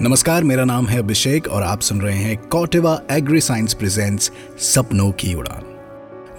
नमस्कार, मेरा नाम है अभिषेक और आप सुन रहे हैं कॉर्टेवा एग्रीसाइंस प्रेजेंट्स सपनों की उड़ान।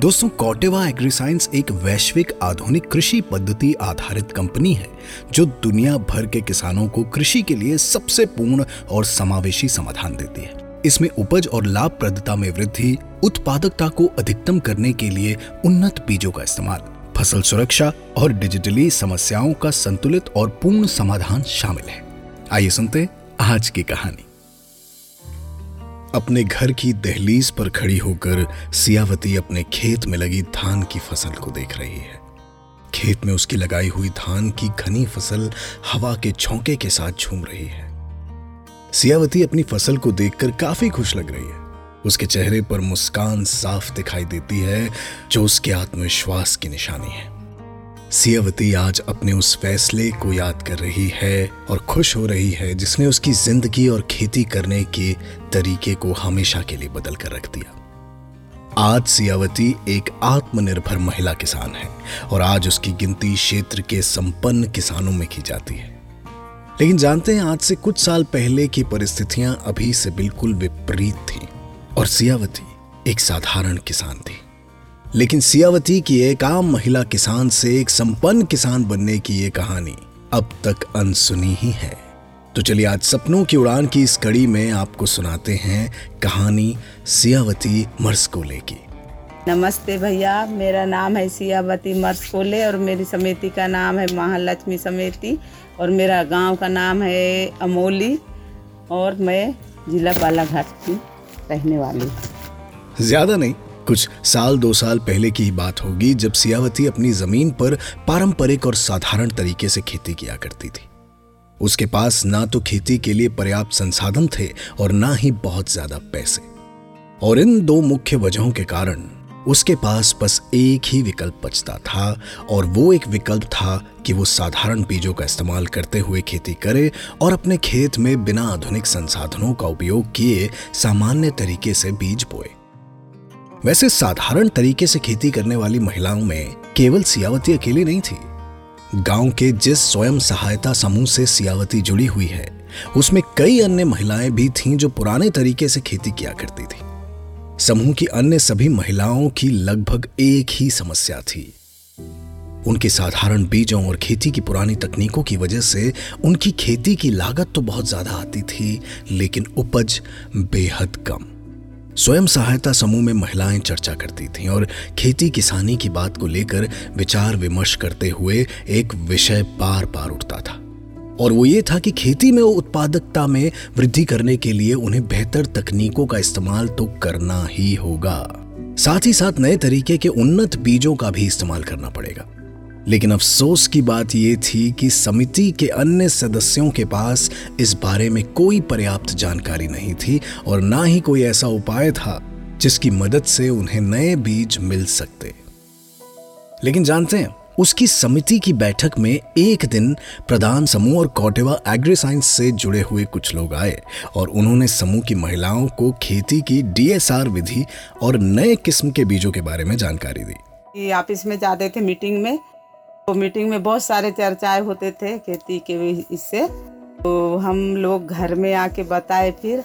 दोस्तों, कॉर्टेवा एग्रीसाइंस एक वैश्विक आधुनिक कृषि पद्धति आधारित कंपनी है जो दुनिया भर के किसानों को कृषि के लिए सबसे पूर्ण और समावेशी समाधान देती है। इसमें उपज और लाभप्रदता में वृद्धि, उत्पादकता को अधिकतम करने के लिए उन्नत बीजों का इस्तेमाल, फसल सुरक्षा और डिजिटली समस्याओं का संतुलित और पूर्ण समाधान शामिल है। आइए सुनते आज की कहानी। अपने घर की दहलीज पर खड़ी होकर सियावती अपने खेत में लगी धान की फसल को देख रही है। खेत में उसकी लगाई हुई धान की घनी फसल हवा के झोंके के साथ झूम रही है। सियावती अपनी फसल को देखकर काफी खुश लग रही है। उसके चेहरे पर मुस्कान साफ दिखाई देती है जो उसके आत्मविश्वास की निशानी है। सियावती आज अपने उस फैसले को याद कर रही है और खुश हो रही है जिसने उसकी जिंदगी और खेती करने के तरीके को हमेशा के लिए बदल कर रख दिया। आज सियावती एक आत्मनिर्भर महिला किसान है और आज उसकी गिनती क्षेत्र के संपन्न किसानों में की जाती है। लेकिन जानते हैं, आज से कुछ साल पहले की परिस्थितियां अभी से बिल्कुल विपरीत थी और सियावती एक साधारण किसान थी। लेकिन सियावती की एक आम महिला किसान से एक संपन्न किसान बनने की ये कहानी अब तक अनसुनी ही है। तो चलिए, आज सपनों की उड़ान की इस कड़ी में आपको सुनाते हैं कहानी सियावती मर्सकोले की। नमस्ते भैया, मेरा नाम है सियावती मर्सकोले और मेरी समिति का नाम है महालक्ष्मी समिति और मेरा गाँव का नाम है अमोली और मैं जिला बालाघाट की रहने वाली। ज्यादा नहीं, कुछ साल 2 साल पहले की ही बात होगी जब सियावती अपनी जमीन पर पारंपरिक और साधारण तरीके से खेती किया करती थी। उसके पास ना तो खेती के लिए पर्याप्त संसाधन थे और ना ही बहुत ज्यादा पैसे, और इन 2 मुख्य वजहों के कारण उसके पास बस एक ही विकल्प बचता था और वो एक विकल्प था कि वो साधारण बीजों का इस्तेमाल करते हुए खेती करे और अपने खेत में बिना आधुनिक संसाधनों का उपयोग किए सामान्य तरीके से बीज बोए। वैसे साधारण तरीके से खेती करने वाली महिलाओं में केवल सियावती अकेली नहीं थी। गांव के जिस स्वयं सहायता समूह से सियावती जुड़ी हुई है उसमें कई अन्य महिलाएं भी थीं जो पुराने तरीके से खेती किया करती थी। समूह की अन्य सभी महिलाओं की लगभग एक ही समस्या थी, उनके साधारण बीजों और खेती की पुरानी तकनीकों की वजह से उनकी खेती की लागत तो बहुत ज्यादा आती थी लेकिन उपज बेहद कम। स्वयं सहायता समूह में महिलाएं चर्चा करती थीं और खेती किसानी की बात को लेकर विचार विमर्श करते हुए एक विषय बार बार उठता था और वो ये था कि खेती में उत्पादकता में वृद्धि करने के लिए उन्हें बेहतर तकनीकों का इस्तेमाल तो करना ही होगा, साथ ही साथ नए तरीके के उन्नत बीजों का भी इस्तेमाल करना पड़ेगा। लेकिन अफसोस की बात ये थी कि समिति के अन्य सदस्यों के पास इस बारे में कोई पर्याप्त जानकारी नहीं थी और ना ही कोई ऐसा उपाय था जिसकी मदद से उन्हें नए बीज मिल सकते। लेकिन जानते हैं, उसकी समिति की बैठक में एक दिन प्रधान समूह और कॉर्टेवा एग्रीसाइंस से जुड़े हुए कुछ लोग आए और उन्होंने समूह की महिलाओं को खेती की DSR विधि और नए किस्म के बीजों के बारे में जानकारी दी। ऑफिस में जाते थे मीटिंग में, तो मीटिंग में बहुत सारे चर्चाएं होते थे खेती के इससे, तो हम लोग घर में आके बताए फिर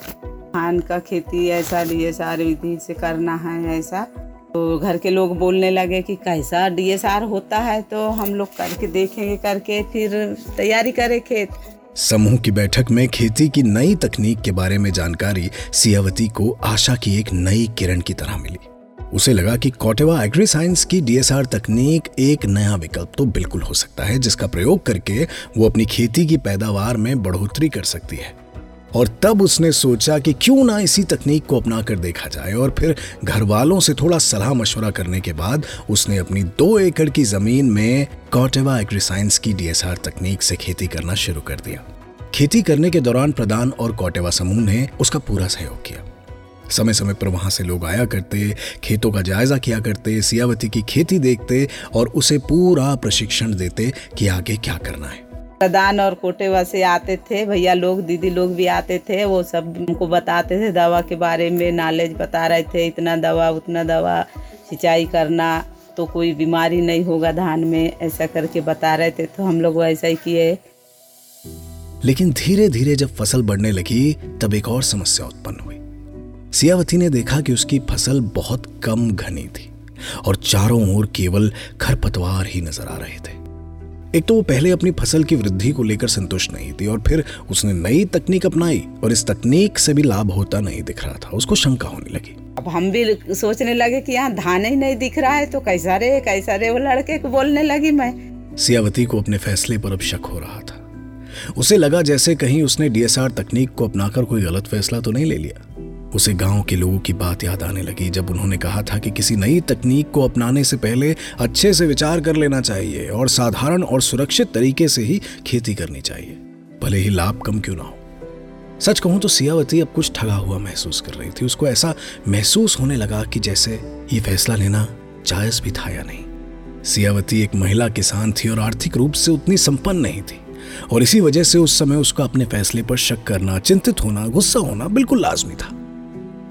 धान का खेती ऐसा DSR विधि से करना है ऐसा। तो घर के लोग बोलने लगे कि कैसा DSR होता है, तो हम लोग करके देखेंगे करके फिर तैयारी करें खेत। समूह की बैठक में खेती की नई तकनीक के बारे में जानकारी सियावती को आशा की एक नई किरण की तरह मिली। उसे लगा कि कॉर्टेवा एग्रीसाइंस की DSR तकनीक एक नया विकल्प तो बिल्कुल हो सकता है जिसका प्रयोग करके वो अपनी खेती की पैदावार में बढ़ोतरी कर सकती है। और तब उसने सोचा कि क्यों ना इसी तकनीक को अपना कर देखा जाए और फिर घर वालों से थोड़ा सलाह मशवरा करने के बाद उसने अपनी 2 एकड़ की जमीन में कॉर्टेवा एग्रीसाइंस की DSR तकनीक से खेती करना शुरू कर दिया। खेती करने के दौरान प्रधान और कॉर्टेवा समूह ने उसका पूरा सहयोग किया। समय समय पर वहां से लोग आया करते, खेतों का जायजा किया करते, सियावती की खेती देखते और उसे पूरा प्रशिक्षण देते कि आगे क्या करना है। प्रधान और कोटेवा से आते थे भैया लोग, दीदी लोग भी आते थे, वो सब हमको बताते थे, दवा के बारे में नॉलेज बता रहे थे, इतना दवा उतना दवा, सिंचाई करना तो कोई बीमारी नहीं होगा धान में, ऐसा करके बता रहे थे। तो हम लोग वैसा ही किए। लेकिन धीरे धीरे जब फसल बढ़ने लगी तब एक और समस्या उत्पन्न हुई। सियावती ने देखा कि उसकी फसल बहुत कम घनी थी और चारों ओर केवल खरपतवार ही नजर आ रहे थे। एक तो वो पहले अपनी फसल की वृद्धि को लेकर संतुष्ट नहीं थी और फिर उसने नई तकनीक अपनाई और इस तकनीक से भी लाभ होता नहीं दिख रहा था। उसको शंका होने लगी। अब हम भी सोचने लगे कि यहाँ धान ही नहीं दिख रहा है तो कैसा रे वो लड़के को बोलने लगी मैं। सियावती को अपने फैसले पर अब शक हो रहा था। उसे लगा जैसे कहीं उसने डीएसआर तकनीक को अपनाकर कोई गलत फैसला तो नहीं ले लिया। उसे गांव के लोगों की बात याद आने लगी जब उन्होंने कहा था कि किसी नई तकनीक को अपनाने से पहले अच्छे से विचार कर लेना चाहिए और साधारण और सुरक्षित तरीके से ही खेती करनी चाहिए, भले ही लाभ कम क्यों ना हो। सच कहूं तो सियावती अब कुछ ठगा हुआ महसूस कर रही थी। उसको ऐसा महसूस होने लगा कि जैसे ये फैसला लेना जायज भी था या नहीं। सियावती एक महिला किसान थी और आर्थिक रूप से उतनी संपन्न नहीं थी और इसी वजह से उस समय उसका अपने फैसले पर शक करना, चिंतित होना, गुस्सा होना बिल्कुल लाजमी था।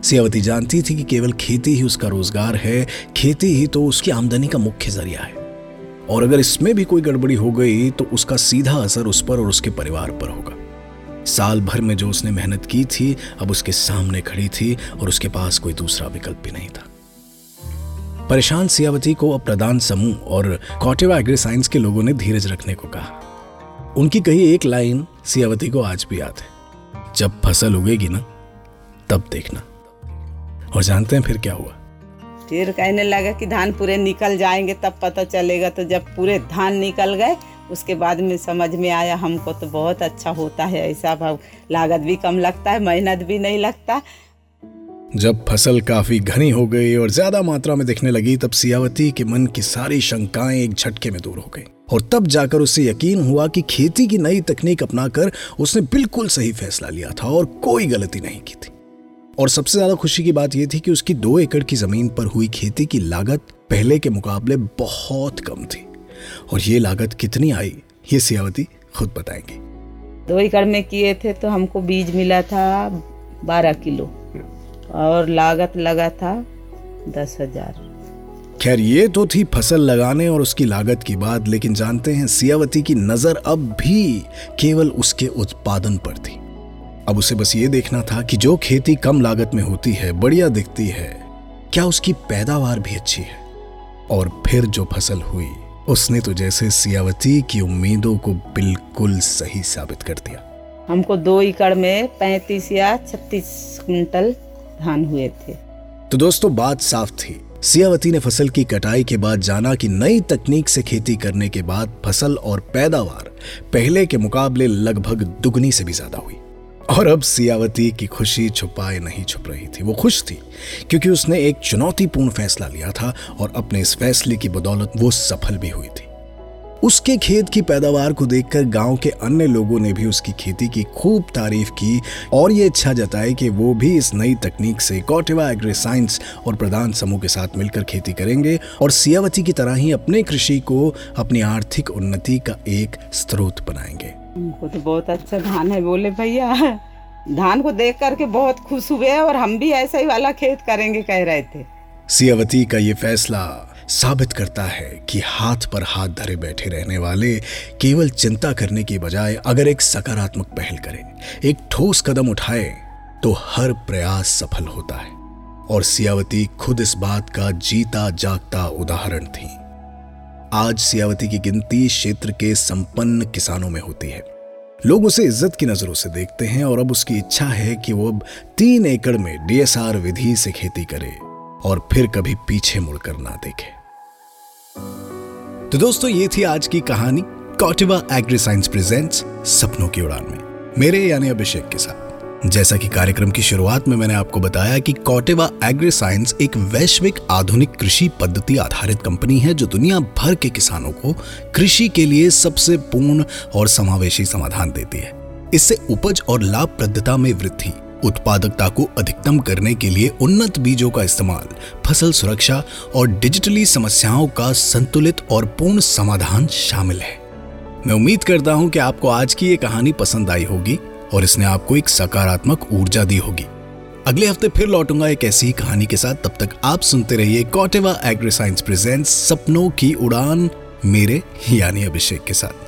सियावती जानती थी कि केवल खेती ही उसका रोजगार है, खेती ही तो उसकी आमदनी का मुख्य जरिया है और अगर इसमें भी कोई गड़बड़ी हो गई तो उसका सीधा असर उस पर और उसके परिवार पर होगा। साल भर में जो उसने मेहनत की थी अब उसके सामने खड़ी थी और उसके पास कोई दूसरा विकल्प भी नहीं था। परेशान सियावती को अब प्रधान समूह और कॉर्टेवा एग्रीसाइंस के लोगों ने धीरज रखने को कहा। उनकी कही एक लाइन सियावती को आज भी याद है, जब फसल उगेगी ना तब देखना। और जानते हैं फिर क्या हुआ? फिर कहने लगा कि धान पूरे निकल जाएंगे तब पता चलेगा। तो जब पूरे धान निकल गए उसके बाद में समझ में आया हमको तो बहुत अच्छा होता है ऐसा भाव, लागत भी कम लगता है, मेहनत भी नहीं लगता। जब फसल काफी घनी हो गई और ज्यादा मात्रा में दिखने लगी तब सियावती के मन की सारी शंकाएं एक झटके में दूर हो गई और तब जाकर उसे यकीन हुआ कि खेती की नई तकनीक अपनाकर उसने बिल्कुल सही फैसला लिया था और कोई गलती नहीं की थी। और सबसे ज्यादा खुशी की बात यह थी कि उसकी 2 एकड़ की जमीन पर हुई खेती की लागत पहले के मुकाबले बहुत कम थी और ये लागत कितनी आई ये सियावती खुद बताएंगी। 2 एकड़ में किए थे तो हमको बीज मिला था 12 किलो और लागत लगा था 10,000। खैर ये तो थी फसल लगाने और उसकी लागत की बात, लेकिन जानते हैं सियावती की नजर अब भी केवल उसके उत्पादन पर थी। अब उसे बस ये देखना था कि जो खेती कम लागत में होती है, बढ़िया दिखती है, क्या उसकी पैदावार भी अच्छी है। और फिर जो फसल हुई उसने तो जैसे सियावती की उम्मीदों को बिल्कुल सही साबित कर दिया। हमको 2 एकड़ में 35 या 36 क्विंटल धान हुए थे। तो दोस्तों बात साफ थी। सियावती ने फसल की कटाई के बाद जाना कि नई तकनीक से खेती करने के बाद फसल और पैदावार पहले के मुकाबले लगभग दुगनी से भी ज्यादा हुई। और अब सियावती की खुशी छुपाए नहीं छुप रही थी। वो खुश थी क्योंकि उसने एक चुनौतीपूर्ण फैसला लिया था और अपने इस फैसले की बदौलत वो सफल भी हुई थी। उसके खेत की पैदावार को देखकर गांव के अन्य लोगों ने भी उसकी खेती की खूब तारीफ की और ये इच्छा जताई कि वो भी इस नई तकनीक से कॉर्टेवा एग्रीसाइंस और प्रधान समूह के साथ मिलकर खेती करेंगे और सियावती की तरह ही अपने कृषि को अपनी आर्थिक उन्नति का एक स्रोत बनाएंगे। हमको तो बहुत अच्छा धान है बोले भैया, धान को देख करके बहुत खुश हुए और हम भी ऐसा ही वाला खेत करेंगे कह रहे थे। सियावती का ये फैसला साबित करता है कि हाथ पर हाथ धरे बैठे रहने वाले केवल चिंता करने की बजाय अगर एक सकारात्मक पहल करें, एक ठोस कदम उठाए तो हर प्रयास सफल होता है। और सियावती खुद इस बात का जीता जागता उदाहरण थी। आज सियावती की गिनती क्षेत्र के संपन्न किसानों में होती है। लोग उसे इज्जत की नजरों से देखते हैं और अब उसकी इच्छा है कि वो अब 3 एकड़ में डीएसआर विधि से खेती करे और फिर कभी पीछे मुड़कर ना देखे। तो दोस्तों ये थी आज की कहानी कॉर्टेवा एग्रीसाइंस प्रेजेंट्स सपनों की उड़ान में, मेरे यानी अभिषेक के साथ। जैसा कि कार्यक्रम की शुरुआत में मैंने आपको बताया कि कॉर्टेवा एग्रीसाइंस एक वैश्विक आधुनिक कृषि पद्धति आधारित कंपनी है जो दुनिया भर के किसानों को कृषि के लिए सबसे पूर्ण और समावेशी समाधान देती है। इससे उपज और लाभप्रदता में वृद्धि, उत्पादकता को अधिकतम करने के लिए उन्नत बीजों का इस्तेमाल, फसल सुरक्षा और डिजिटली समस्याओं का संतुलित और पूर्ण समाधान शामिल है। मैं उम्मीद करता हूं कि आपको आज की ये कहानी पसंद आई होगी और इसने आपको एक सकारात्मक ऊर्जा दी होगी। अगले हफ्ते फिर लौटूंगा एक ऐसी ही कहानी के साथ। तब तक आप सुनते रहिए कॉर्टेवा एग्रीसाइंस प्रेजेंट्स सपनों की उड़ान, मेरे यानी अभिषेक के साथ।